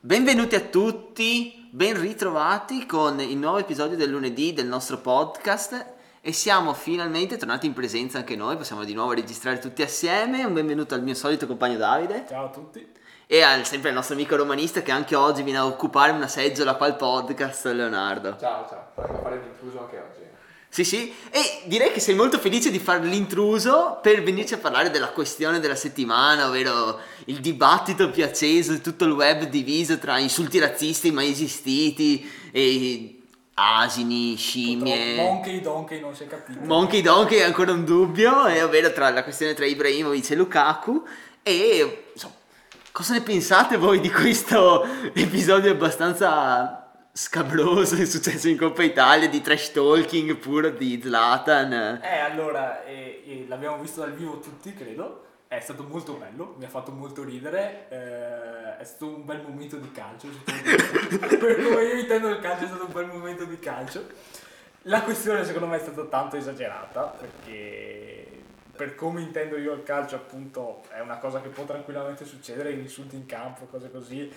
Benvenuti a tutti, ben ritrovati con il nuovo episodio del lunedì del nostro podcast e siamo finalmente tornati in presenza anche noi, possiamo di nuovo registrare tutti assieme. Un benvenuto al mio solito compagno Davide. Ciao a tutti. E sempre al nostro amico romanista che anche oggi viene a occupare una seggiola qua al podcast, Leonardo. Ciao, ciao, faremo fare l'intruso anche oggi. Sì, sì, e direi che sei molto felice di fare l'intruso per venirci a parlare della questione della settimana, ovvero il dibattito più acceso di tutto il web diviso tra insulti razzisti mai esistiti e asini, scimmie. Monkey Donkey non si è capito. Monkey Donkey è ancora un dubbio, ovvero tra la questione tra Ibrahimovic e Lukaku e insomma, cosa ne pensate voi di questo episodio abbastanza scabroso che è successo in Coppa Italia, di trash talking puro di Zlatan? Allora, l'abbiamo visto dal vivo tutti, credo. È stato molto bello, mi ha fatto molto ridere, è stato un bel momento di calcio. Per come io intendo il calcio, è stato un bel momento di calcio. La questione secondo me è stata tanto esagerata, perché per come intendo io il calcio appunto è una cosa che può tranquillamente succedere, insulti in campo, cose così.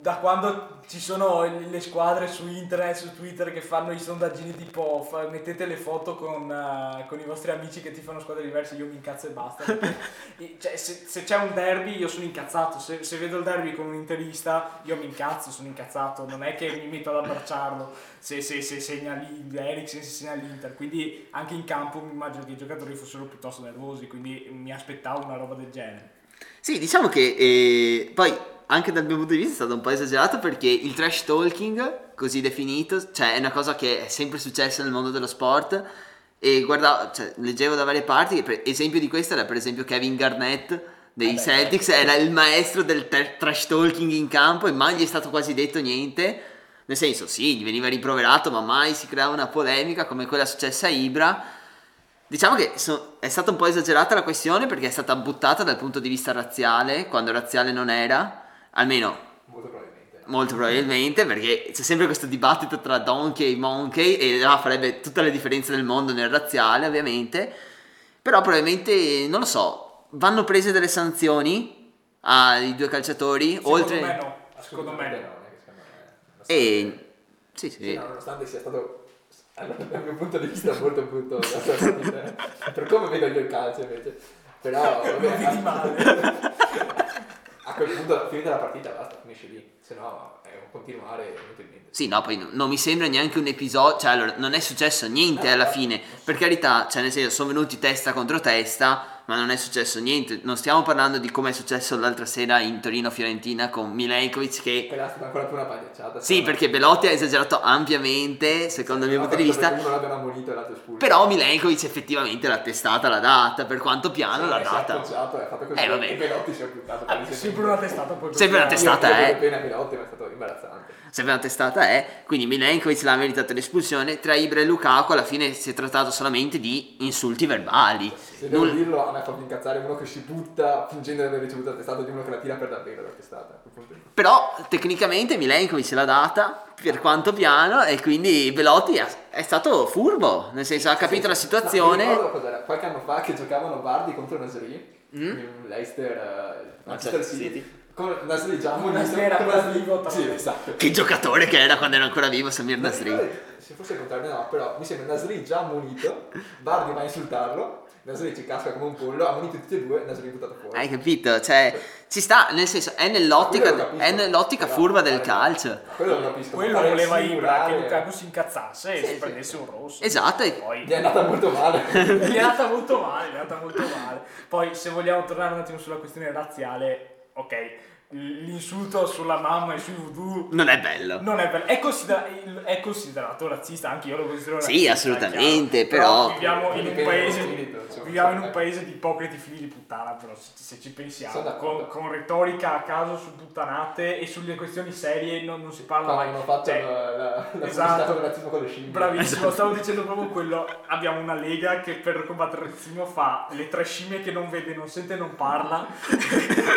Da quando ci sono le squadre su internet, su Twitter che fanno i sondaggini tipo mettete le foto con i vostri amici che ti fanno squadre diverse, io mi incazzo e basta, perché, cioè, se c'è un derby io sono incazzato, se vedo il derby con un interista io mi incazzo, sono incazzato, non è che mi metto ad abbracciarlo se segna l'Eriksen, se segna l'Inter, quindi anche in campo mi immagino che i giocatori fossero piuttosto nervosi, quindi mi aspettavo una roba del genere. Sì, diciamo che poi anche dal mio punto di vista è stato un po' esagerato, perché il trash talking così definito, cioè è una cosa che è sempre successa nel mondo dello sport e leggevo da varie parti che esempio di questo era per esempio Kevin Garnett dei Celtics, era il maestro del trash talking in campo e mai gli è stato quasi detto niente, nel senso sì, gli veniva rimproverato ma mai si creava una polemica come quella successa a Ibra. Diciamo che è stata un po' esagerata la questione perché è stata buttata dal punto di vista razziale, quando razziale non era, almeno molto probabilmente, perché c'è sempre questo dibattito tra donkey e monkey e farebbe tutte le differenze del mondo nel razziale ovviamente, però probabilmente, non lo so, vanno prese delle sanzioni ai due calciatori. Secondo me no. E sì. No, nonostante sia stato, dal mio punto di vista, molto brutto per come vedo io il calcio invece, però vabbè, a quel punto finita la partita basta, finisce lì, se no è un continuare inutilmente. Sì, no, poi non mi sembra neanche un episodio, cioè allora, non è successo niente alla fine, per carità, cioè nel senso sono venuti testa contro testa ma non è successo niente, non stiamo parlando di come è successo l'altra sera in Torino-Fiorentina con Milenkovic che è stata ancora più una pagliacciata. Sì, perché Belotti ha esagerato ampiamente secondo il mio punto di vista, però Milenkovic effettivamente l'ha testata, l'ha data, per quanto piano l'ha data, e Belotti si è occultato sempre una testata, Belotti è stato imbarazzante, sempre una testata quindi Milenkovic l'ha meritato l'espulsione. Tra Ibra e Lukaku alla fine si è trattato solamente di insulti verbali, se devo dirlo a me ha fatto incazzare uno che si butta fingendo di aver ricevuto la testata di uno che la tira per davvero la testata. Però tecnicamente Milenkovic l'ha data per quanto piano e quindi Belotti è stato furbo, nel senso ha capito la situazione. Mi ricordo cos'era, qualche anno fa che giocavano Vardy contro Nasri in Leicester City. Con Nasri già vivo. Sì, esatto. Che giocatore che era quando era ancora vivo Samir Nasri. Se fosse il contrario no, però mi sembra Nasri già ammonito, Vardy va a insultarlo, Nasri ci casca come un pollo, ha ammonito tutti e due, Nasri è buttato fuori. Hai capito? Cioè ci sta, nel senso è nell'ottica furba del calcio. Quello voleva Ibra che Lukaku si incazzasse e si prendesse un rosso. Esatto. E poi gli è andata molto male. Poi se vogliamo tornare un attimo sulla questione razziale, ok, l'insulto sulla mamma e sui voodoo non è bello, non è bello. È considerato razzista, anche io lo considero razzista. Sì, assolutamente, però viviamo in un paese di ipocriti figli di puttana, però se ci pensiamo con retorica a caso su puttanate e sulle questioni serie non si parla mai. Hanno fatto la esatto, del razzismo con le scimmie. Bravissimo, stavo dicendo proprio quello. Abbiamo una lega che per combattere il razzismo fa le tre scimmie che non vede, non sente, non parla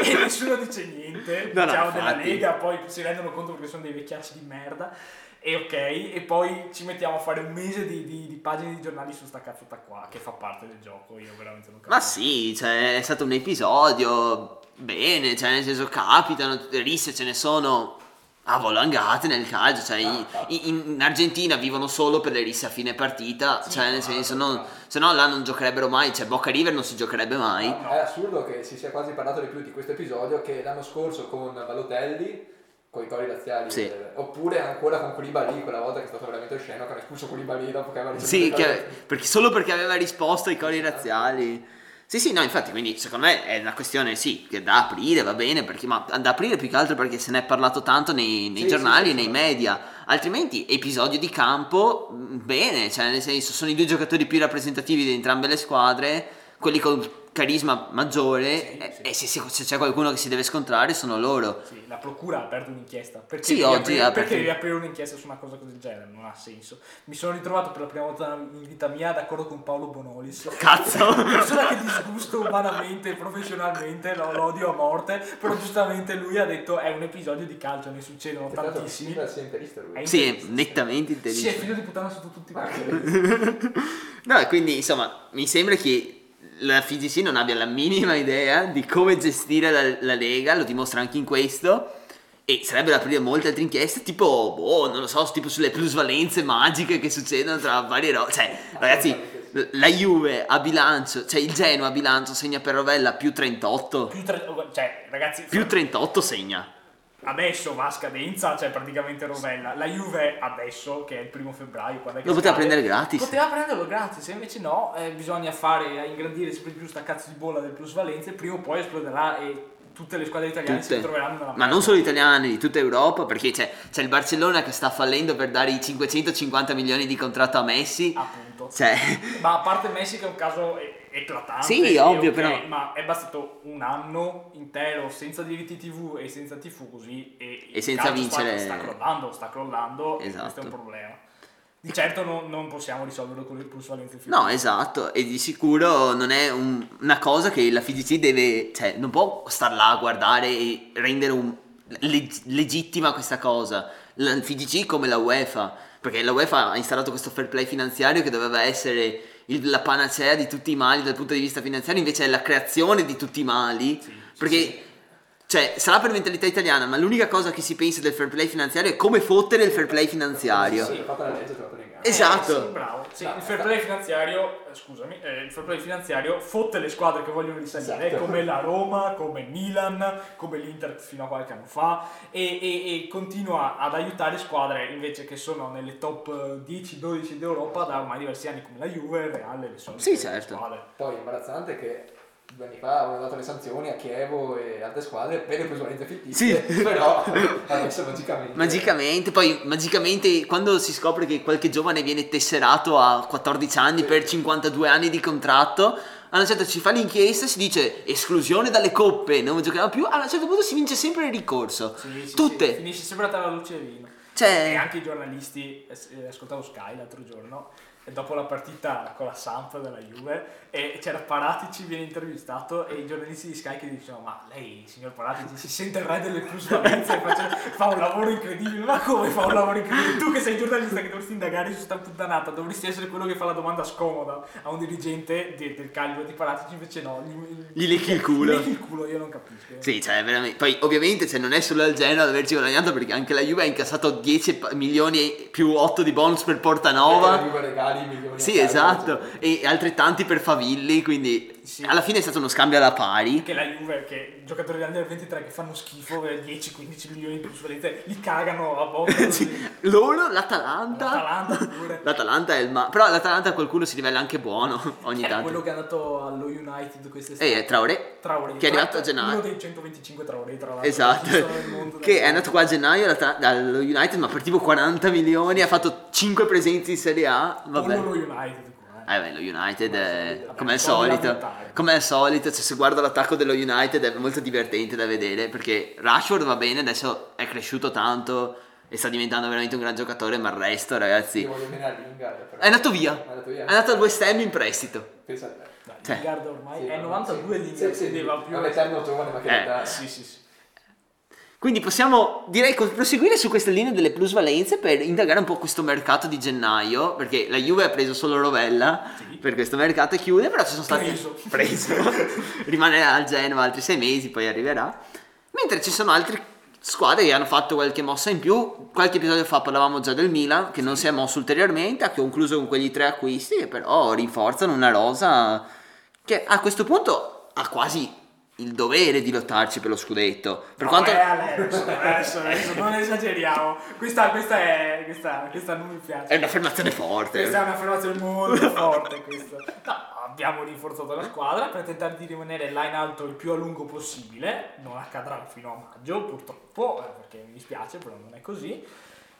e nessuno dice niente. Diciamo della Lega, poi si rendono conto perché sono dei vecchiacci di merda e ok, e poi ci mettiamo a fare un mese di pagine di giornali su sta cazzata qua che fa parte del gioco. Io veramente non capisco. Ma sì, cioè, è stato un episodio, bene, cioè, nel senso, capitano tutte risse, ce ne sono a volangate nel calcio, cioè, in Argentina vivono solo per le risse a fine partita, sì, cioè, nel senso, non, se no là non giocherebbero mai, cioè Boca River non si giocherebbe mai. No, è assurdo che si sia quasi parlato di più di questo episodio che l'anno scorso con Balotelli, con i cori razziali, sì. Oppure ancora con Koulibaly, quella volta che è stato veramente sceno, che ha espulso Koulibaly dopo che aveva risposto, sì, perché solo perché aveva risposto ai cori razziali. Sì, sì, no, infatti, quindi secondo me è una questione, sì, che da aprire, va bene, perché, ma da aprire più che altro perché se ne è parlato tanto nei sì, giornali, sì, nei media, altrimenti episodio di campo, bene, cioè nel senso, sono i due giocatori più rappresentativi di entrambe le squadre, quelli con carisma maggiore, sì, sì. E se c'è qualcuno che si deve scontrare sono loro. Sì, la procura ha aperto un'inchiesta, perché sì, devi aprire un'inchiesta su una cosa del genere, non ha senso. Mi sono ritrovato per la prima volta in vita mia d'accordo con Paolo Bonolis, cazzo, una persona che disgusto umanamente e professionalmente, lo odio a morte, però giustamente lui ha detto è un episodio di calcio, ne succedono tantissimi. Sì, è nettamente interista, sì, è figlio di puttana su tutti i punti. No, e quindi insomma mi sembra che la FIGC non abbia la minima idea di come gestire la Lega, lo dimostra anche in questo, e sarebbero aprire molte altre inchieste, tipo, boh, non lo so, tipo sulle plusvalenze magiche che succedono tra varie robe, cioè, ragazzi, la Juve a bilancio, cioè il Genoa a bilancio segna per Rovella più 38, cioè, ragazzi, più 38 segna. Adesso va a scadenza, cioè praticamente Rovella. La Juve adesso, che è il 1 febbraio, quando è che lo poteva prendere gratis. Poteva prenderlo gratis, e invece no, bisogna fare ingrandire sempre più sta cazzo di bolla del plusvalenze, prima o poi esploderà e tutte le squadre italiane si troveranno nella ma non solo italiane, di tutta Europa, perché c'è il Barcellona che sta fallendo per dare i 550 milioni di contratto a Messi. Appunto. Cioè. Ma a parte Messi che è un caso eclatante. Sì, ovvio, okay, però. Ma è bastato un anno intero senza diritti TV e senza tifosi e senza vincere. Sta crollando, esatto. E questo è un problema. Di certo non possiamo risolverlo con il plusvalenza. No, esatto, e di sicuro non è una cosa che la FIGC deve, cioè non può star là a guardare e rendere legittima questa cosa. La FIGC come la UEFA, perché la UEFA ha installato questo fair play finanziario che doveva essere la panacea di tutti i mali dal punto di vista finanziario, invece è la creazione di tutti i mali, sì, perché sì. Cioè, sarà per mentalità italiana, ma l'unica cosa che si pensa del fair play finanziario è come fottere il fair play finanziario. Sì, fatta la legge, esatto. Sì, bravo. Sì, il fair play finanziario, scusami, il fair play finanziario fotte le squadre che vogliono risalire, esatto. Come la Roma, come Milan, come l'Inter fino a qualche anno fa, e continua ad aiutare squadre invece che sono nelle top 10-12 d'Europa da ormai diversi anni, come la Juve, il Real e le solite sì, certo. Squadre. Poi imbarazzante che 2 anni fa avevano dato le sanzioni a Chievo e altre squadre per le plusvalenze fittizie, sì. Però adesso magicamente quando si scopre che qualche giovane viene tesserato a 14 anni sì. Per 52 anni di contratto, a un certo punto si fa l'inchiesta, si dice esclusione dalle coppe, non giochiamo più, a un certo punto si vince sempre il ricorso, sì, tutte sì, finisce sempre tra la luce e il vino, cioè. E anche i giornalisti, ascoltavo Sky l'altro giorno dopo la partita con la Samp della Juve, e c'era Paratici viene intervistato e i giornalisti di Sky che dicevano ma lei signor Paratici si sente il re delle plusvalenze, fa un lavoro incredibile, ma come fa un lavoro incredibile? Tu che sei giornalista che dovresti indagare su sta puttanata, dovresti essere quello che fa la domanda scomoda a un dirigente del calibro di Paratici, invece no, gli lecchi il culo. Io non capisco. Sì, cioè veramente, poi ovviamente cioè, non è solo il Genoa ad averci guadagnato, perché anche la Juve ha incassato 10 milioni più 8 di bonus per Portanova. Sì, esatto, e altrettanti per Favilli, quindi sì. Alla fine è stato uno scambio alla pari. Che la Juve, che giocatori dell'Under 23 che fanno schifo, 10-15 milioni in più, li cagano a bocca. Sì. Loro, l'Atalanta pure. L'Atalanta è il però l'Atalanta qualcuno si rivela anche buono ogni tanto. È quello che è andato allo United quest'estate. E Traoré. Che è arrivato a gennaio. Uno dei 125 Traoré, tra l'altro. Esatto. Che è andato qua a gennaio dallo United, ma per tipo 40 milioni, ha fatto 5 presenze in Serie A. Vabbè. Uno lo United. Lo United è come al solito, cioè, se guardo l'attacco dello United è molto divertente da vedere, perché Rashford va bene, adesso è cresciuto tanto e sta diventando veramente un gran giocatore, ma il resto, ragazzi, è andato via. È andato al West Ham in prestito. Pensa a te. Cioè, Lingard ormai è 92 di Lingard, più l'eterno giovane, ma che sì. Quindi possiamo, direi, proseguire su questa linea delle plusvalenze per indagare un po' questo mercato di gennaio, perché la Juve ha preso solo Rovella, sì, per questo mercato e chiude, però ci sono stati preso. Rimanerà al Genoa altri 6 mesi, poi arriverà. Mentre ci sono altre squadre che hanno fatto qualche mossa in più. Qualche episodio fa parlavamo già del Milan, che non si è mosso ulteriormente, ha concluso con quegli 3 acquisti, che però rinforzano una rosa che a questo punto ha quasi il dovere di lottarci per lo scudetto. Per quanto adesso non esageriamo. Questa non mi piace. È un'affermazione forte. Questa è un'affermazione molto forte. No, abbiamo rinforzato la squadra per tentare di rimanere là in alto il più a lungo possibile. Non accadrà fino a maggio, purtroppo, perché mi dispiace, però non è così.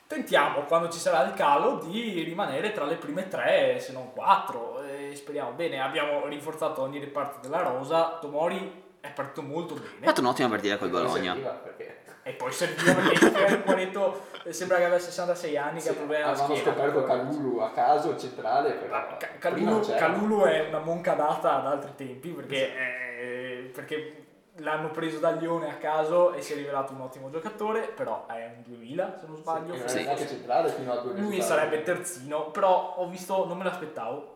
Tentiamo, quando ci sarà il calo, di rimanere tra le prime 3, se non 4. Speriamo bene. Abbiamo rinforzato ogni reparto della rosa. Tomori è partito molto bene. Ha fatto un'ottima partita col Bologna. E poi serviva perché sembra che aveva 66 anni, che ha problemi alla schiena. Hanno scoperto Kalulu a caso, centrale. Kalulu è una moncadata ad altri tempi, perché l'hanno preso da Lione a caso e si è rivelato un ottimo giocatore, però è un 2000, se non sbaglio. Centrale fino a 2000. Lui sarebbe terzino, però ho visto, non me l'aspettavo.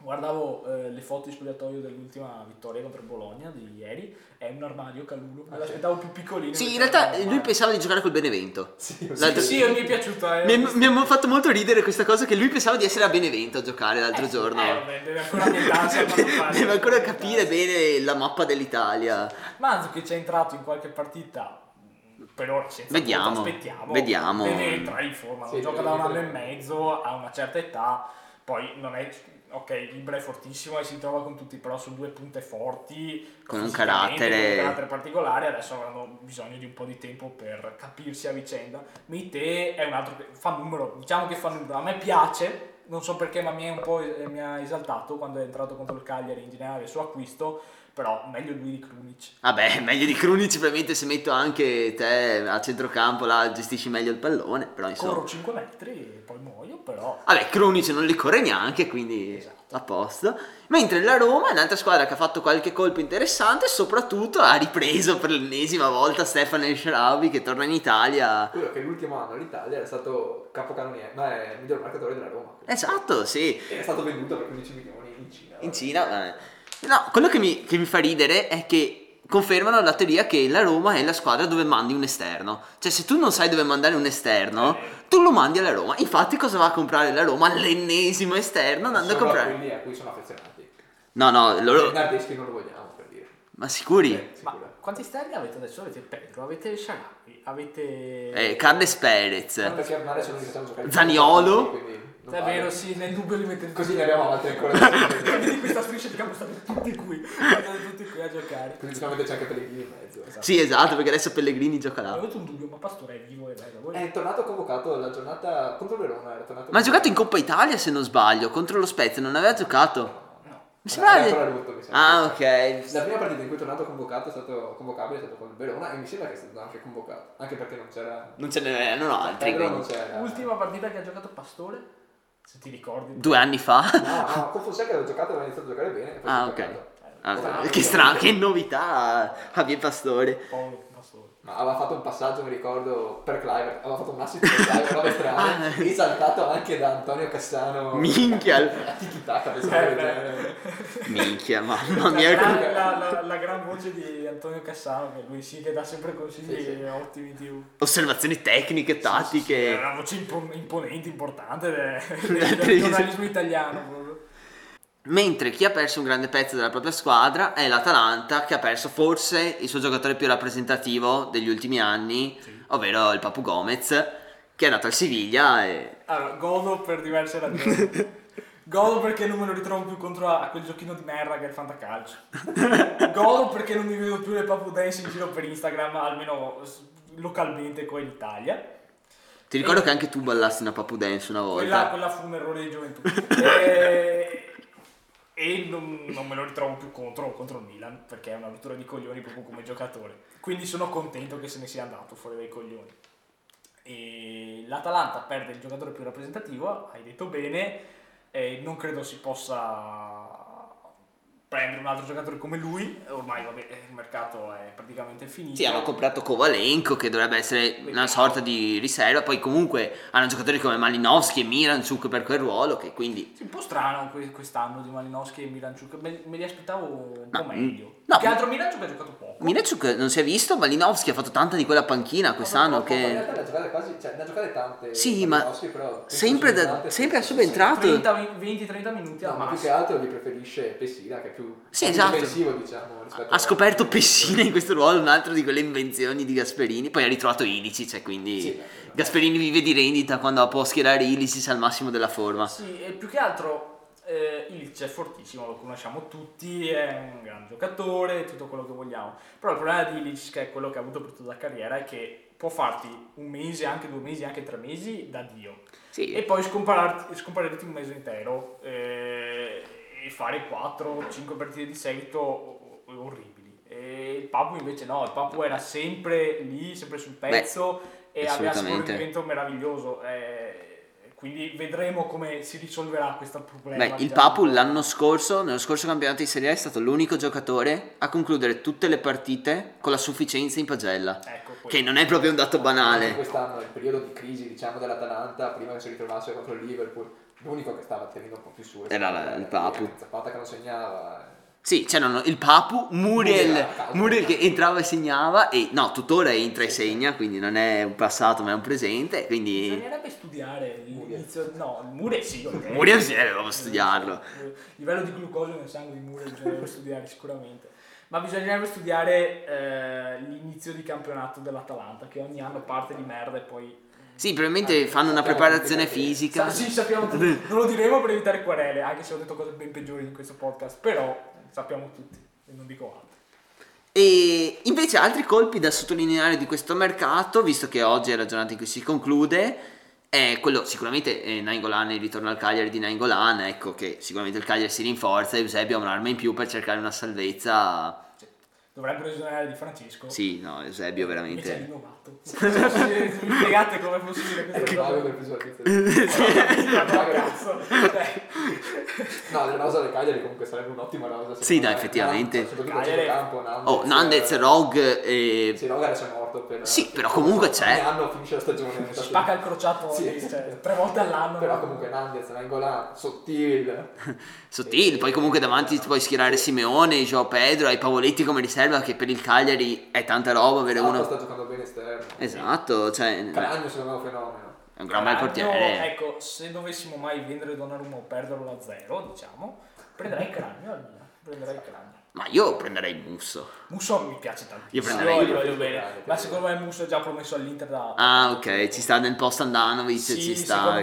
Guardavo le foto di spogliatoio dell'ultima vittoria contro Bologna di ieri. È un armadio Kalulu, me l'aspettavo più piccolino. Sì, in realtà lui pensava di giocare col Benevento. Sì, mi è piaciuto. Mi ha fatto molto ridere questa cosa, che lui pensava di essere a Benevento a giocare l'altro giorno. Deve ancora deve ancora capire bene la mappa dell'Italia. Manzo, che ci è entrato in qualche partita. Per ora senza aspettiamo. Deve entrare in forma. Gioca da un anno e mezzo, ha una certa età. Poi non è... Ok, Ibra è fortissimo e si trova con tutti, però sono 2 punte forti, con un carattere particolare. Adesso avranno bisogno di un po' di tempo per capirsi a vicenda. Mite è un altro che fa numero, diciamo che fa numero. A me piace, non so perché, ma mi ha esaltato quando è entrato contro il Cagliari, in generale il suo acquisto. Però meglio lui di Krunic. Vabbè, meglio di Krunic, probabilmente, se metto anche te a centrocampo là gestisci meglio il pallone, però insomma. Corro 5 metri e poi muoio, però. Vabbè, Krunic non li corre neanche, quindi a posto. Mentre la Roma è un'altra squadra che ha fatto qualche colpo interessante, soprattutto ha ripreso per l'ennesima volta Stefano El Shaarawy, che torna in Italia. Quello che l'ultimo anno l'Italia era stato capocannoniere, ma è il miglior marcatore della Roma. Esatto, sì. E è stato venduto per 15 milioni in Cina. In Cina. No, quello che mi fa ridere è che confermano la teoria che la Roma è la squadra dove mandi un esterno. Cioè, se tu non sai dove mandare un esterno, tu lo mandi alla Roma. Infatti, cosa va a comprare la Roma? L'ennesimo esterno, andando a comprare. Quelli a cui sono affezionati. No, loro. Nandez non lo vogliamo, per dire. Ma sicuri? Ma quanti esterni avete adesso? Avete Pedro, avete Shaarawy, avete Carles Perez. Zaniolo. Quindi... È vero, sì, nel dubbio li mettete così, ne abbiamo avanti ancora. Vedi questa striscia di campo, state tutti qui a giocare. Principalmente c'è anche Pellegrini in mezzo. Esatto. Sì, esatto, perché adesso Pellegrini gioca là. Ho avuto un dubbio, ma Pastore è vivo e bello. È tornato convocato la giornata contro Verona. Ma ha giocato in Coppa Italia, se non sbaglio, contro lo Spezia, non aveva giocato. Mi sembra. La prima partita in cui è tornato convocato è stato con il Verona, e mi sembra che sia stato anche convocato, anche perché non c'erano altri. L'ultima partita che ha giocato Pastore, se ti ricordi, 2 anni fa? No, con Fonseca avevo giocato, aveva iniziato a giocare bene. E poi che novità, Javier Pastore. Ma aveva fatto un passaggio, mi ricordo, per Cliver, aveva fatto un assist per Cliver, roba strana, risaltato anche da Antonio Cassano. Minchia! Tiki-taka, minchia, mamma mia. La gran voce di Antonio Cassano, che lui che dà sempre consigli ottimi di osservazioni tecniche, tattiche. Sì, è una voce imponente, importante del giornalismo italiano. Mentre chi ha perso un grande pezzo della propria squadra è l'Atalanta, che ha perso forse il suo giocatore più rappresentativo degli ultimi anni, sì, ovvero il Papu Gomez, che è andato al Siviglia e... Allora, godo per diverse ragioni. Godo perché non me lo ritrovo più contro a quel giochino di merda che è il fantacalcio. Godo perché non mi vedo più le Papu Dance in giro per Instagram, almeno localmente qua in Italia. Ti ricordo che anche tu ballassi una Papu Dance una volta. Quella fu un errore di gioventù. E non me lo ritrovo più contro il Milan, perché è una rottura di coglioni proprio come giocatore. Quindi sono contento che se ne sia andato fuori dai coglioni. E l'Atalanta perde il giocatore più rappresentativo, hai detto bene, e non credo si possa prendere un altro giocatore come lui. Ormai vabbè, il mercato è praticamente finito. Sì, hanno comprato Kovalenko, che dovrebbe essere una sorta di riserva. Poi comunque hanno giocatori come Malinowski e Miranciuc per quel ruolo, che quindi... Sì, un po' strano quest'anno di Malinowski e Miranciuc, me li aspettavo un po' meglio. No, che altro Miranciuc ha giocato poco. Miranciuc non si è visto, Malinowski ha fatto tanta di quella panchina quest'anno che... In realtà ne ha giocate tante. Sì, ma però sempre ha subentrato 20-30 minuti al massimo. Ma più che altro li preferisce Pessina, che è più, sì, esatto, difensivo, diciamo. Ha scoperto Pessina in questo ruolo, un altro di quelle invenzioni di Gasperini. Poi ha ritrovato Iličić, cioè quindi... Sì, Gasperini vive di rendita quando può schierare Iličić al massimo della forma. Sì, e più che altro... Iličić è fortissimo, lo conosciamo tutti, è un gran giocatore, tutto quello che vogliamo, però il problema di Iličić, che è quello che ha avuto per tutta la carriera, è che può farti un mese, anche 2 mesi, anche 3 mesi da Dio, sì, e poi scomparirti un mese intero e fare 4-5 partite di seguito orribili. E il Papu invece no, il Papu era sempre lì, sempre sul pezzo. Beh, e aveva un rendimento meraviglioso, quindi vedremo come si risolverà questo problema. Beh, il Papu nello scorso campionato di Serie A è stato l'unico giocatore a concludere tutte le partite con la sufficienza in pagella, che non è proprio un dato banale. Quest'anno, nel periodo di crisi, diciamo, dell'Atalanta, prima che si ritrovasse contro il Liverpool, l'unico che stava tenendo un po' più su era il Papu. Zapata che non segnava. Sì, c'erano il Papu, Muriel che entrava e segnava, e no, tuttora entra e segna, quindi non è un passato ma è un presente, quindi... Bisognerebbe studiare l'inizio, no, il Muriel sì. Okay. Muriel sì, dovevamo studiarlo. Il livello di glucosio nel sangue di Muriel bisognerebbe studiare sicuramente, ma bisognerebbe studiare l'inizio di campionato dell'Atalanta, che ogni anno parte di merda e poi... Sì, probabilmente fanno una preparazione fisica. Sì, sappiamo tutti, non lo diremo per evitare querele, anche se ho detto cose ben peggiori in questo podcast, però... Sappiamo tutti, e non dico altro. E invece altri colpi da sottolineare di questo mercato, visto che oggi è la giornata in cui si conclude, è quello sicuramente Nainggolan, il ritorno al Cagliari di Nainggolan, ecco che sicuramente il Cagliari si rinforza e Eusebio ha un'arma in più per cercare una salvezza. Dovrebbero esonerare Di Francesco. Sì, no, Eusebio veramente... Mi innovato. Mi spiegate come è possibile questo. No, la rosa del Cagliari comunque sarebbe un'ottima rosa. Sì, dai, effettivamente. Oh, Nandez, Rogue e... Sì, Rogue adesso è morto. Sì, però comunque c'è. L'anno finisce la stagione. Si spacca il crociato 3 volte all'anno. Però comunque Nandez, Nainggolan, Sottil, poi comunque davanti puoi schierare Simeone, Joao Pedro, ai Pavoletti come riserva, che per il Cagliari è tanta roba avere uno. Sta giocando bene esterno. Esatto, cioè Cragno secondo me è un fenomeno. È un gran bel portiere. Ecco, se dovessimo mai vendere Donnarumma o perderlo a zero, diciamo, prenderei Cragno almeno. Ma io prenderei Musso. Musso mi piace tantissimo. Io prenderei bene. Ma secondo me Musso è già promesso all'Inter da... Ah, ok, ci sta nel post Andanovic, sì, ci sta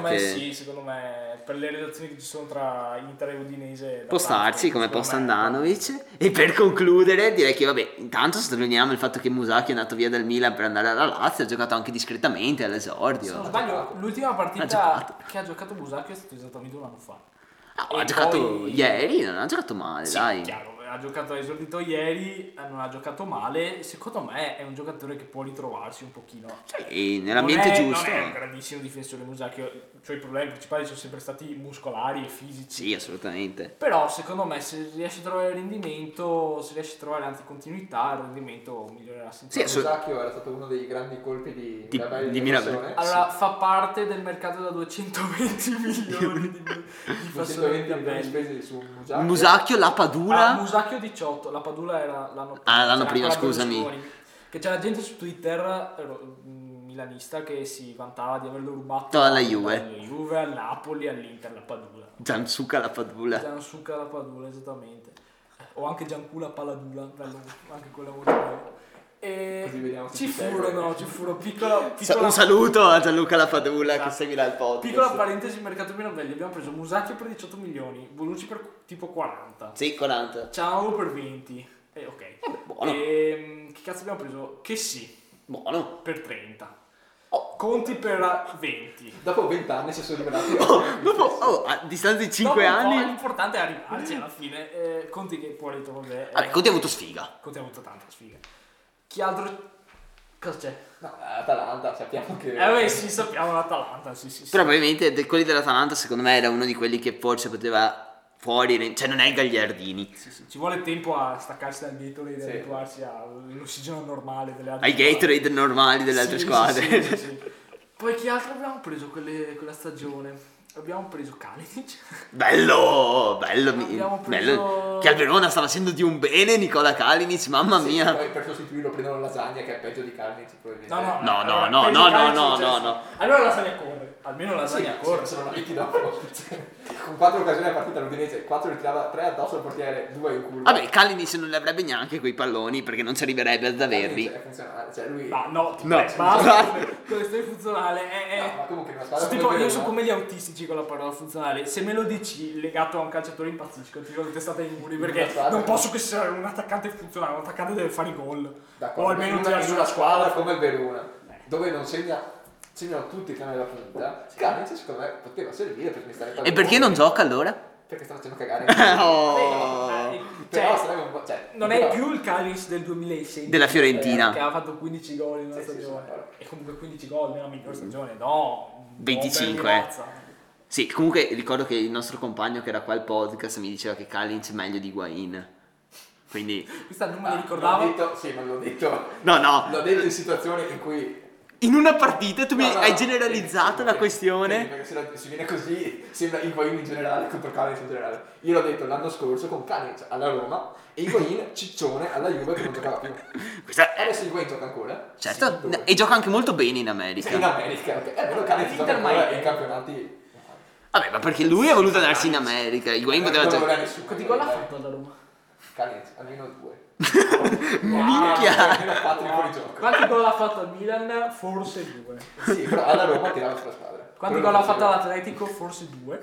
secondo me per le relazioni che ci sono tra Inter e Udinese può starci come post Andanovic. E per concludere direi che vabbè, intanto sottolineiamo il fatto che Musacchio è andato via dal Milan per andare alla Lazio, ha giocato anche discretamente all'esordio. Se non sbaglio, l'ultima partita che ha giocato Musacchio è stato esattamente un anno fa. No, ha giocato ieri, non ha giocato male, sì, dai. Chiaro, ha giocato, ha esordito ieri, non ha giocato male. Secondo me è un giocatore che può ritrovarsi un pochino. Sì, nell'ambiente giusto. Non è un grandissimo difensore Musacchio, cioè i problemi principali sono sempre stati muscolari e fisici. Sì, assolutamente. Però secondo me se riesce a trovare il rendimento, se riesce a trovare anzi continuità, il rendimento migliorerà sempre. Sì, Musacchio era stato uno dei grandi colpi di Mirabel. Allora fa parte del mercato da 220 milioni di persone. Musacchio, la Padula. Musacchio 18, la Padula era l'anno prima, scusami. Che c'era gente su Twitter, mi milanista che si vantava di averlo rubato alla Juve, al Napoli, all'Inter, alla Padula. Gianluca la Padula. Gianluca la Padula, esattamente. O anche Giancula Paladula, bello, anche quella volta. E ci furono piccola... Un saluto a Gianluca La Padula, esatto, che seguirà il podcast. Piccola parentesi, mercato Miravelli, abbiamo preso Musacchio per 18 milioni, Bonucci per tipo 40. Sì, 40. Ciao per 20. Ok. Buono. E che cazzo abbiamo preso? Che sì. Buono. Per 30. Oh. Conti per 20. Dopo 20 anni si sono rivelati. A distanza di 5 anni. L'importante è arrivarci alla fine. Conti che poi vabbè. Vabbè, Conti ha avuto sfiga. Conti ha avuto tanta sfiga. Chi altro? Cosa c'è? No, Atalanta, sappiamo che... beh, sì, sappiamo l'Atalanta, sì. Però ovviamente quelli dell'Atalanta secondo me era uno di quelli che forse poteva fuori... Cioè non è Gagliardini. Sì, ci vuole tempo a staccarsi dal Gatorade, sì, e abituarsi all'ossigeno normale delle altre squadre. Ai Gatorade normali delle altre squadre. Sì. Poi chi altro abbiamo preso quella stagione? Abbiamo preso Kalinic. Bello. Che al Verona sta facendo di un bene Nicola Kalinic, mamma mia. Poi per sostituirlo prendono Lasagna, che è peggio di Kalinic. No. Allora Lasagna corre. Almeno Lasagna corre. Sono la da con 4 occasioni a partita l'Udinese, 4 li tirava, 3 addosso al portiere, 2 in culo. Vabbè, Kalinic non li avrebbe neanche quei palloni perché non ci arriverebbe ad averli. È funzionale, cioè lui. Questo è funzionale. Tipo io sono come gli autistici con la parola funzionale, se me lo dici legato a un calciatore impazzisco, ti dico testata ai muri, perché non posso che sia un attaccante funzionale, un attaccante deve fare i gol. D'accordo, o almeno tirare sulla squadra come il Verona, dove non segnano tutti i canali della punta. Kalinic secondo me poteva servire per stare. E perché non gioca allora? Perché sta facendo cagare. Non è più il Kalinic del 2006 della Fiorentina, che ha fatto 15 gol in una stagione. E comunque 15 gol nella miglior stagione, no, 25. Sì, comunque ricordo che il nostro compagno che era qua al podcast mi diceva che Kalinic è meglio di Higuain. Quindi questa non me lo ricordavo. L'ho detto. No. L'ho detto in situazioni in cui in una partita tu mi hai generalizzato la questione. Sì, perché se viene così sembra Higuain in generale contro Kalinic in generale. Io l'ho detto l'anno scorso con Kalinic alla Roma e Higuain ciccione alla Juve che non giocava più. Adesso Higuain gioca ancora. Certo. Sì, e gioca anche molto bene in America. Sì, in America. Okay. È vero, Kalinic gioca ancora in campionati. Vabbè, ma perché lui ha voluto andarsi in America, Higuain poteva giocare. Quanti gol ha fatto alla Roma? Kalinic, almeno 2. Minchia! Quanti gol ha fatto al Milan? Forse 2. Sì, però alla Roma tirava sulla squadra. Quanti gol ha fatto all'Atletico? Forse 2.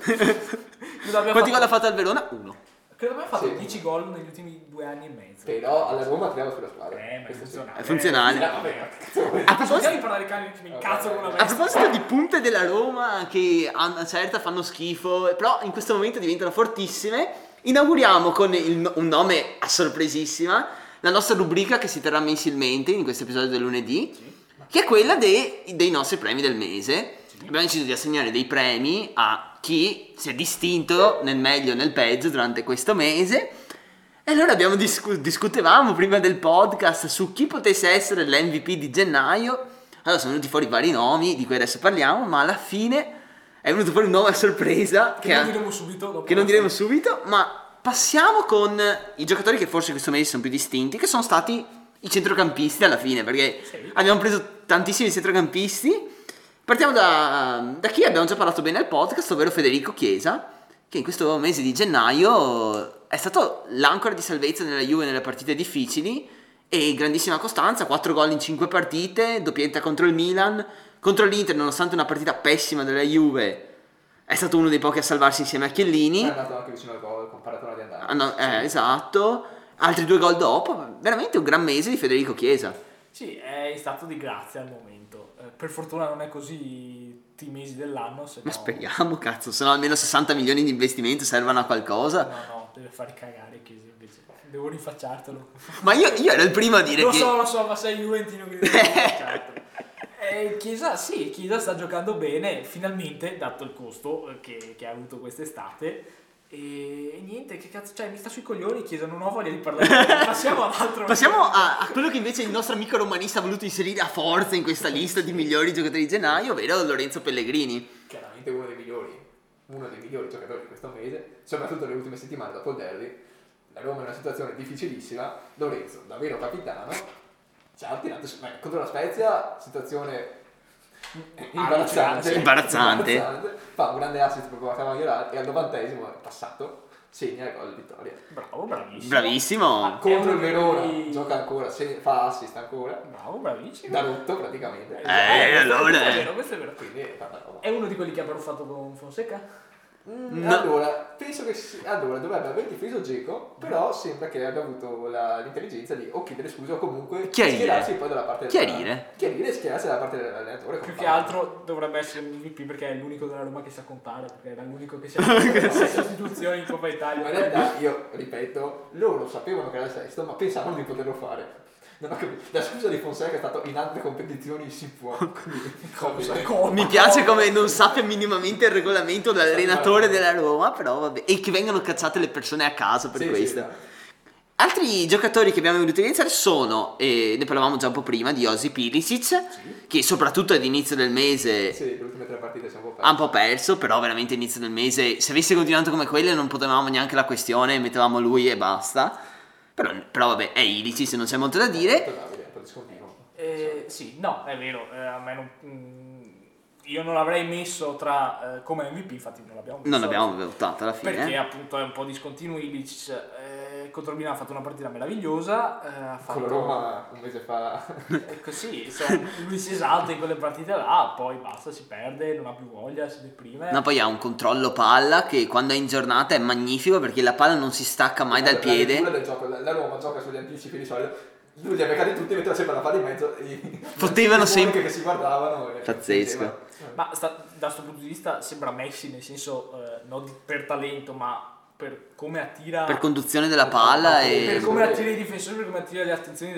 Quanti gol ha fatto al Verona? 1. Credo abbia fatto 10 gol negli ultimi 2 anni e mezzo. Però alla Roma tirava sulla squadra. Ma è funzionale. A proposito di parlare mi cazzo con la veste. A proposito di punte della Roma che a una certa fanno schifo, però in questo momento diventano fortissime, inauguriamo con un nome a sorpresissima la nostra rubrica che si terrà mensilmente in questo episodio del lunedì, che è quella dei nostri premi del mese. Abbiamo deciso di assegnare dei premi a chi si è distinto nel meglio e nel peggio durante questo mese. E allora abbiamo discutevamo prima del podcast su chi potesse essere l'MVP di gennaio. Allora sono venuti fuori vari nomi di cui adesso parliamo, ma alla fine è venuto fuori un nome a sorpresa che non diremo subito, ma passiamo con i giocatori che forse questo mese sono più distinti, che sono stati i centrocampisti alla fine, perché abbiamo preso tantissimi centrocampisti. Partiamo da chi abbiamo già parlato bene al podcast, ovvero Federico Chiesa, che in questo mese di gennaio è stato l'ancora di salvezza nella Juve nelle partite difficili e grandissima costanza, 4 gol in 5 partite, doppietta contro il Milan, contro l'Inter nonostante una partita pessima della Juve è stato uno dei pochi a salvarsi insieme a Chiellini. È andato anche vicino al gol comparato alla di andata. Esatto, altri 2 gol dopo, veramente un gran mese di Federico Chiesa. Sì, è stato di grazia al momento. Per fortuna non è così tutti i mesi dell'anno, se ma no... speriamo, cazzo, se no almeno 60 milioni di investimento servono a qualcosa. No, deve far cagare Chiesa, invece devo rifacciartelo. Ma io ero il primo a dire lo so, ma sei Juventino che devi rifacciartelo. Chiesa sta giocando bene, finalmente, dato il costo che ha avuto quest'estate. E niente, che cazzo, cioè mi sta sui coglioni Chiesa, non ho voglia di parlare. Passiamo all'altro. Passiamo a quello che invece il nostro amico romanista ha voluto inserire a forza in questa lista di migliori giocatori di gennaio, ovvero Lorenzo Pellegrini. Chiaramente uno dei migliori giocatori di questo mese, soprattutto nelle ultime settimane dopo il derby. La Roma è in una situazione difficilissima, Lorenzo, davvero capitano, ci ha tirato contro la Spezia, situazione imbarazzante, fa un grande assist per provare a Malinowski e al 90esimo è passato, segna il gol di vittoria. Bravo, bravissimo. Contro il Verona gioca ancora, fa assist ancora. Bravo, bravissimo. Da rotto praticamente. Allora questo è vero. Quindi, è uno di quelli che ha baruffato con Fonseca? No. Allora, penso che allora dovrebbe aver difeso Dzeko, però sembra che abbia avuto l'intelligenza di o chiedere scusa o comunque schierarsi poi dalla parte chiarire e schierarsi dalla parte dell'allenatore. Più che altro dovrebbe essere MVP perché è l'unico della Roma che sa contare, perché era l'unico che sa contare sostituzioni in Coppa Italia. Ma in realtà io ripeto, loro sapevano che era il sesto, ma pensavano di poterlo fare. No, la scusa di Fonseca è stato in altre competizioni si può. Mi piace come non sappia minimamente il regolamento dell'allenatore della Roma, però vabbè, e che vengano cacciate le persone a caso per questo. Altri giocatori che abbiamo voluto iniziare sono, ne parlavamo già un po' prima, di Josip Iličić, che soprattutto all'inizio del mese le ultime tre partite si è un po' perso, però veramente all'inizio del mese, se avesse continuato come quelle non potevamo neanche la questione, mettevamo lui e basta. Però vabbè, è Iličić, se non c'è molto da dire. Sì, no, è vero, a me non, io non l'avrei messo tra come MVP, infatti non l'abbiamo messo. Non l'abbiamo valutato alla fine. Perché appunto è un po' discontinuo Iličić. Contro il Milan ha fatto una partita meravigliosa. Con Roma un mese fa. Così, cioè, lui si esalta in quelle partite là, poi basta, si perde, non ha più voglia, si deprime. No, poi ha un controllo palla che quando è in giornata è magnifico perché la palla non si stacca mai dal piede. Del gioco, la Roma gioca sugli anticipi di solito. Lui li ha beccati tutti e metteva sempre la palla in mezzo. Potevano sempre. Che si guardavano. Pazzesco. Ma da questo punto di vista sembra Messi, nel senso, non per talento, ma per come attira, per conduzione della palla e per come attira i difensori, per come attira le attenzioni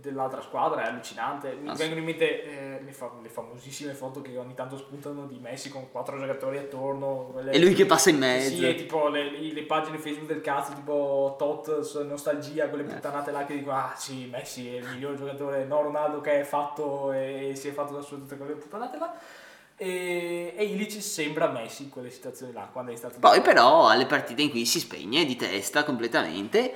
dell'altra squadra, è allucinante. Mi vengono in mente le famosissime foto che ogni tanto spuntano di Messi con quattro giocatori attorno e lui che passa in mezzo. Sì, è tipo le pagine Facebook del cazzo, tipo Tot, Nostalgia, quelle puttanate là che dicono ah sì, Messi è il miglior giocatore, no Ronaldo che è fatto e si è fatto da solo, tutte quelle puttanate là. E Iličić sembra Messi in quelle situazioni là quando è stato poi però alle partite in cui si spegne di testa completamente.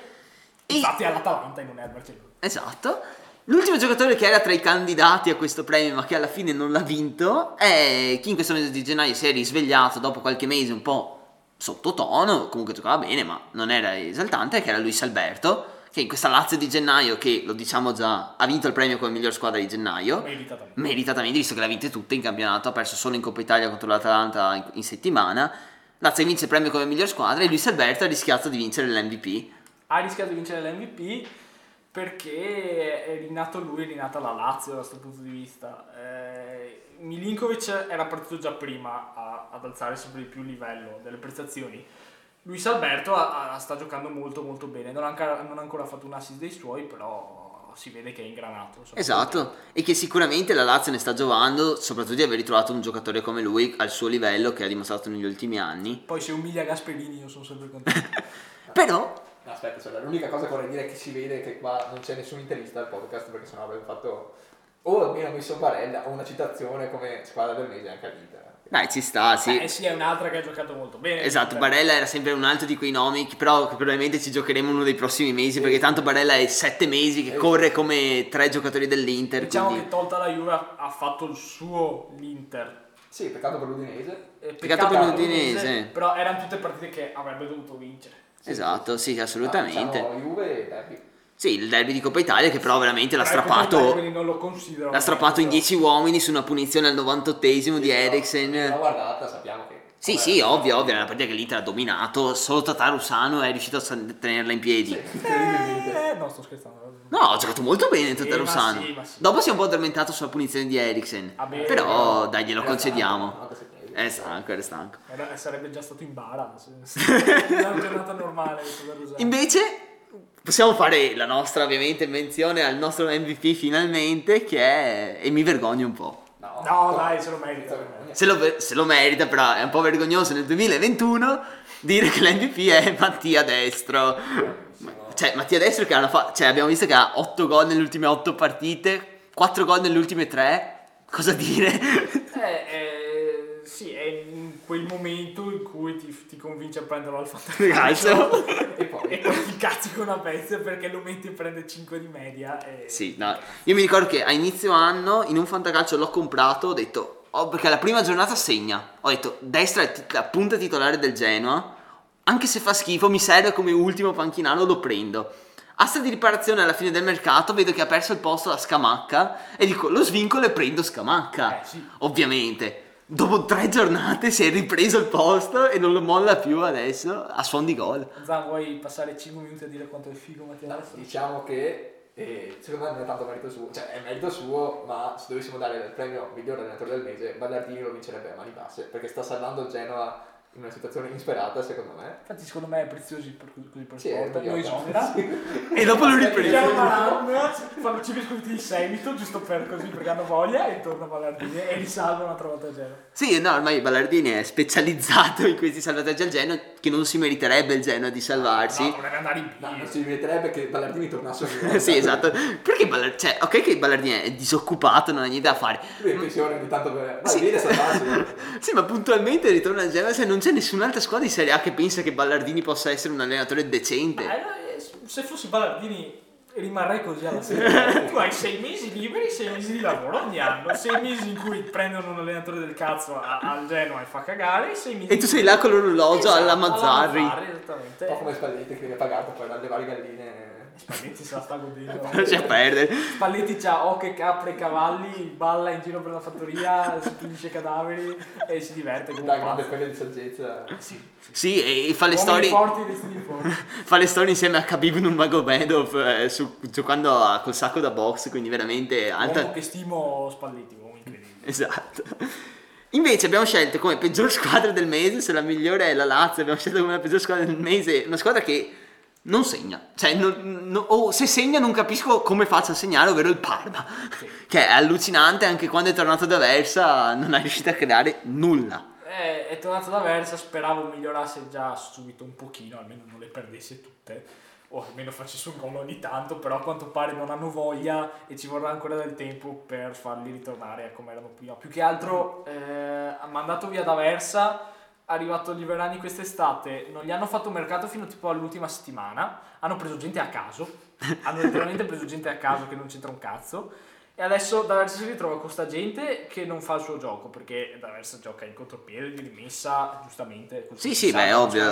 Infatti all'Atalanta e non è al Barcellona. Esatto. L'ultimo giocatore che era tra i candidati a questo premio ma che alla fine non l'ha vinto è chi in questo mese di gennaio si è risvegliato dopo qualche mese un po' sottotono, comunque giocava bene ma non era esaltante, che era Luis Alberto, che in questa Lazio di gennaio, che lo diciamo già, ha vinto il premio come miglior squadra di gennaio meritatamente, visto che l'ha vinto tutte in campionato, ha perso solo in Coppa Italia contro l'Atalanta in settimana. Lazio vince il premio come miglior squadra e Luis Alberto ha rischiato di vincere l'MVP perché è rinato lui, è rinata la Lazio da questo punto di vista. Milinkovic era partito già prima ad alzare sempre di più il livello delle prestazioni. Luis Alberto sta giocando molto molto bene, non ha ancora fatto un assist dei suoi, però si vede che è ingranato. Esatto, e che sicuramente la Lazio ne sta giovando, soprattutto di aver ritrovato un giocatore come lui al suo livello che ha dimostrato negli ultimi anni. Poi se umilia Gasperini io sono sempre contento. Però... Aspetta, cioè, l'unica cosa che vorrei dire è che si vede che qua non c'è nessun intervista al podcast perché sennò avrebbe fatto o almeno messo Barella o una citazione come squadra del mese anche all'Inter. Dai, ci sta, sì. Sì, è un'altra che ha giocato molto bene. Esatto, Barella era sempre un altro di quei nomi, però che probabilmente ci giocheremo uno dei prossimi mesi, perché tanto Barella è 7 mesi che corre come 3 giocatori dell'Inter. Diciamo quindi... che tolta la Juve ha fatto il suo l'Inter. Sì, peccato per l'Udinese. Peccato per l'Udinese. Però erano tutte partite che avrebbe dovuto vincere. Sì, esatto, sì, assolutamente. Diciamo Juve e Derby. Sì, il derby di Coppa Italia che però veramente l'ha strappato. Non lo considero. L'ha strappato in 10 uomini su una punizione al 98esimo di Eriksen. No, guardata, sappiamo che. Sì, sì, ovvio, è una partita che l'Inter ha dominato, solo Tatarusano è riuscito a tenerla in piedi. Sì, no, sto scherzando. No, ha giocato molto bene Tatarusano. Sì. Dopo si è un po' addormentato sulla punizione di Eriksen. Però dai, glielo concediamo. È stanco, era stanco. Sarebbe già stato in bara. Una giornata normale invece. Possiamo fare la nostra, ovviamente, menzione al nostro MVP finalmente, che è... e mi vergogno un po'. No, dai, se lo merita. Se lo merita, però è un po' vergognoso nel 2021 dire che l'MVP è Mattia Destro. Cioè, Mattia Destro che abbiamo visto che ha 8 gol nelle ultime 8 partite, 4 gol nelle ultime 3. Cosa dire? Sì, è... quel momento in cui ti convince a prenderlo al fantacalcio e poi ti cazzi con una pezza perché lo metti e prende 5 di media e... Sì, no. Io mi ricordo che a inizio anno in un fantacalcio l'ho comprato, ho detto perché la prima giornata segna, ho detto destra è la punta titolare del Genoa, anche se fa schifo mi serve come ultimo panchinaro, lo prendo. Asta di riparazione alla fine del mercato, vedo che ha perso il posto la Scamacca e dico lo svincolo e prendo Scamacca, sì. Ovviamente dopo 3 giornate si è ripreso il posto e non lo molla più adesso a suon di gol. Zan, vuoi passare 5 minuti a dire quanto è figo Mattia? Diciamo che secondo me non è tanto merito suo, cioè è merito suo, ma se dovessimo dare il premio miglior allenatore del mese Ballardini lo vincerebbe a mani basse, perché sta salvando il Genoa in una situazione insperata, secondo me. Infatti secondo me è prezioso per sport, lo esonera e dopo lo riprende. Fanno ci discuti in seguito, giusto per così, perché hanno voglia, e torna Ballardini e li salva un'altra volta a Genoa. Sì, no, ormai Ballardini è specializzato in questi salvataggi al Genoa, che non si meriterebbe il Genoa di salvarsi. No, vorrebbe andare in piedi. No, non si meriterebbe che Ballardini tornasse a Sì, esatto. Perché cioè, ok che Ballardini è disoccupato, non ha niente da fare. Lui è in pensione ogni tanto per... Vai, vieni a salvarsi. Sì, ma puntualmente ritorna al Genoa, se non c'è nessun'altra squadra di Serie A che pensa che Ballardini possa essere un allenatore decente. Se fossi Ballardini rimarrei così alla fine. Tu hai 6 mesi liberi, 6 mesi di lavoro ogni anno, 6 mesi in cui prendono un allenatore del cazzo al Genoa e fa cagare, 6 mesi e tu sei là con l'orologio, esatto, alla Mazzarri. Esattamente. Un po' come Spalletti che viene pagato poi dalle varie galline. Spalletti se la sta godendo, lascia perdere. Spalletti c'ha oche, capre, cavalli, balla in giro per la fattoria, spinge cadaveri e si diverte come un pazzo. Quelle di saggezza. Sì, e fa le storie fa le storie insieme a Khabib Nurmagomedov giocando col sacco da box, quindi veramente uomo che stimo Spalletti, uomo incredibile. Esatto. Invece abbiamo scelto come peggior squadra del mese, se la migliore è la Lazio, abbiamo scelto come la peggior squadra del mese una squadra che non segna, cioè o se segna non capisco come faccia a segnare, ovvero il Parma, sì. Che è allucinante, anche quando è tornato da Versa non è riuscito a creare nulla. È tornato da Versa, speravo migliorasse già subito un pochino, almeno non le perdesse tutte o almeno facesse un gol ogni tanto, però a quanto pare non hanno voglia e ci vorrà ancora del tempo per farli ritornare a come erano prima. Più che altro ha mandato via da Versa, arrivato Liverani quest'estate, non gli hanno fatto mercato fino tipo all'ultima settimana, hanno preso gente a caso, hanno letteralmente preso gente a caso che non c'entra un cazzo, e adesso D'Aversa si ritrova con sta gente che non fa il suo gioco, perché D'Aversa gioca in contropiede, di rimessa, giustamente. Sì, beh, ovvio.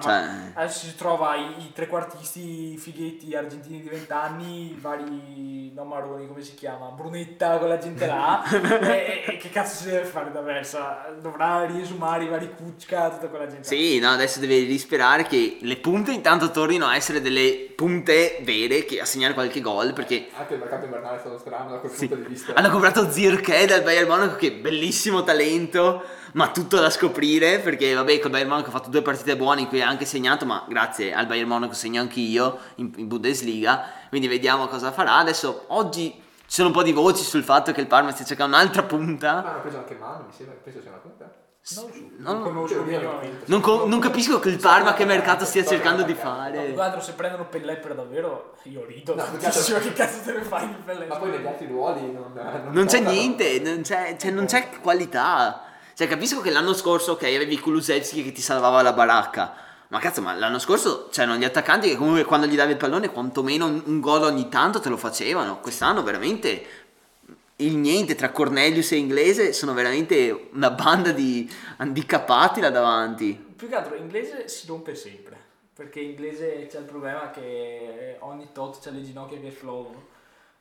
Cioè... Adesso si trova i trequartisti, i fighetti argentini di 20 anni, i vari Maroni, come si chiama? Brunetta, con la gente là. E che cazzo si deve fare D'Aversa? Dovrà riesumare i vari Kučka, tutta quella gente. Sì, no, adesso devi sperare che le punte intanto tornino a essere delle punte vere, che a segnare qualche gol, perché... Anche il mercato invernale è stato strano. Sì. Di vista. Hanno comprato Zirkzee dal Bayern Monaco, che bellissimo talento, ma tutto da scoprire, perché vabbè col Bayern Monaco ha fatto 2 partite buone in cui ha anche segnato, ma grazie al Bayern Monaco segno anch'io in Bundesliga, quindi vediamo cosa farà. Adesso oggi ci sono un po' di voci sul fatto che il Parma stia cercando un'altra punta, ma hanno preso anche Manu, mi sembra, penso sia una punta. Non capisco che il Parma che mercato stia cercando di fare. Guarda, se prendono Pellè per davvero io rido, che cazzo deve fare il Pellè? Ma poi negli altri ruoli non c'è niente, non c'è qualità. Cioè capisco che l'anno scorso ok avevi Kulusevski che ti salvava la baracca, ma cazzo, ma l'anno scorso c'erano gli attaccanti che comunque quando gli davi il pallone quantomeno un gol ogni tanto te lo facevano. Quest'anno veramente il niente, tra Cornelius e Inglese sono veramente una banda di handicappati là davanti. Più che altro Inglese si rompe sempre, perché Inglese c'è il problema che ogni tot c'ha le ginocchia che esplodono,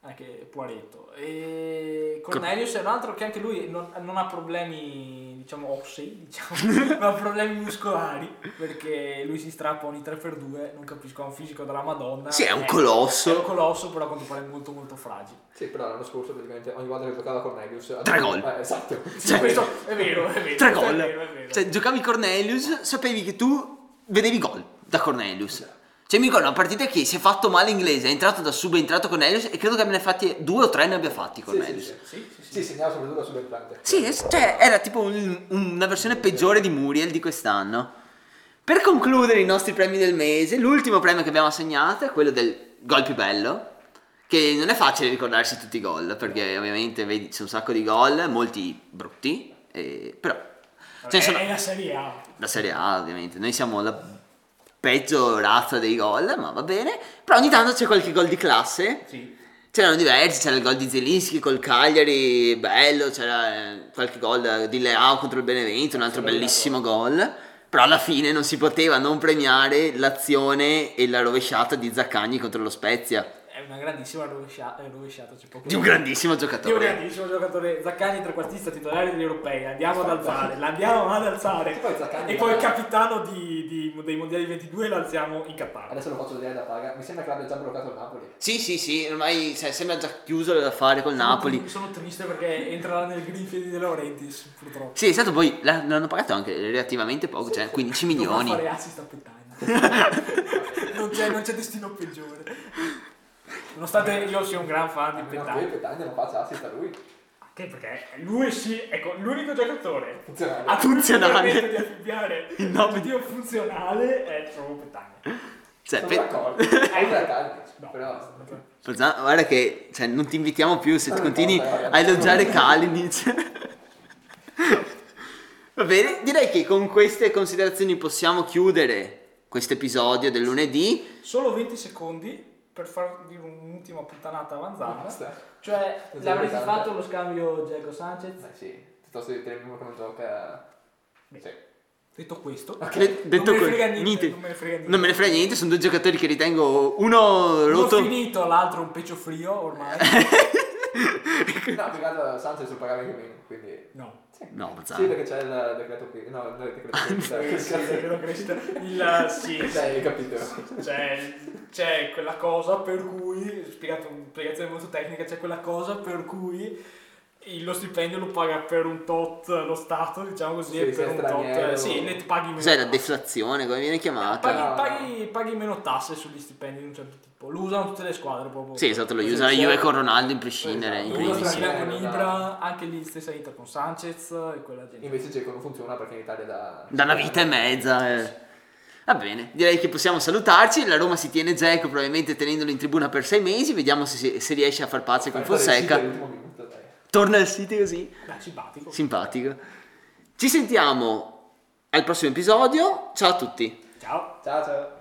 anche Poiretto, e Cornelius è un altro che anche lui non ha problemi diciamo ossei, ma ha problemi muscolari, perché lui si strappa ogni 3x2, non capisco, ha un fisico della Madonna. Sì, è un colosso, però a quanto pare molto molto fragile. Sì, però l'anno scorso praticamente ogni volta che giocava Cornelius 3 gol. Esatto. Cioè, questo è vero. 3 gol. È vero. Cioè, giocavi Cornelius, sapevi che tu vedevi gol da Cornelius. Esatto. Cioè, mi ricordo una partita che si è fatto male Inglese, è entrato da sub, è entrato Cornelius, e credo che ne ha fatti 2 o 3 ne abbia fatti Cornelius. Sì, segnava soprattutto la sub entrante. Sì, cioè era tipo una versione peggiore di Muriel di quest'anno. Per concludere i nostri premi del mese, l'ultimo premio che abbiamo assegnato è quello del gol più bello, che non è facile ricordarsi tutti i gol, perché ovviamente vedi c'è un sacco di gol, molti brutti, però... Cioè, è la Serie A. La Serie A, ovviamente. Noi siamo la peggio razza dei gol, ma va bene. Però ogni tanto c'è qualche gol di classe. Sì. C'erano diversi, c'era il gol di Zielinski col Cagliari, bello, c'era qualche gol di Leao contro il Benevento, un altro bellissimo gol. Però alla fine non si poteva non premiare l'azione e la rovesciata di Zaccagni contro lo Spezia. È una grandissima rovesciata, c'è poco di un grandissimo giocatore. Zaccagni, trequartista titolare degli europei, andiamo ad alzare, l'andiamo ad alzare. E poi, il capitano dei mondiali 22 lo alziamo in Qatar. Adesso lo faccio vedere da paga, mi sembra che l'abbia già bloccato il Napoli. Sì, ormai sembra già chiuso l'affare col Napoli. Sono triste perché entrerà nel Greenfield De Laurentiis, purtroppo. Sì, è stato poi, l'hanno pagato anche relativamente poco, cioè 15 milioni. Non sta non c'è destino peggiore. Nonostante io sia un gran fan di Petagna. Poi Petagna non faccia assist a lui. Anche perché lui ecco, l'unico giocatore a funzionare di affibbiare il nome di funzionale è proprio Petagna. Cioè, sono d'accordo. No, però guarda che, cioè, non ti invitiamo più se continui a elogiare Kalinic. Va bene, direi che con queste considerazioni possiamo chiudere questo episodio del lunedì. Solo 20 secondi per farvi un'ultima puttanata avanzata, cioè l'avresti fatto lo scambio Diego Sanchez? Beh sì, piuttosto di tenere uno che non gioca. Sì. Detto questo, okay. Non me ne frega niente, sono due giocatori che ritengo uno rotto, finito, l'altro un peccio frio ormai. No, pagato Sanchez lo pagava anche meno, quindi no. No, sì, perché c'è il decreto qui. No, il decreto crescita. Sì, hai capito. C'è quella cosa per cui, spiegato una spiegazione molto tecnica, c'è quella cosa per cui lo stipendio lo paga per un tot lo Stato, diciamo così, e per un tot. Sì, ne paghi meno. Cioè, la deflazione, come viene chiamata? Paghi meno tasse sugli stipendi di un certo tipo. Lo usano tutte le squadre proprio. Sì, esatto, lo usa la Juve con Ronaldo in prescindere. Esatto. Lo usa con Ibra, anche lì stessa vita con Sanchez e quella gente. Invece Dzeko non funziona perché in Italia da una vita e mezza. Va bene, direi che possiamo salutarci. La Roma si tiene Dzeko, probabilmente tenendolo in tribuna per 6 mesi. Vediamo se riesce a far pace con Fonseca. Torna al sito così. Simpatico. Ci sentiamo al prossimo episodio. Ciao a tutti. Ciao.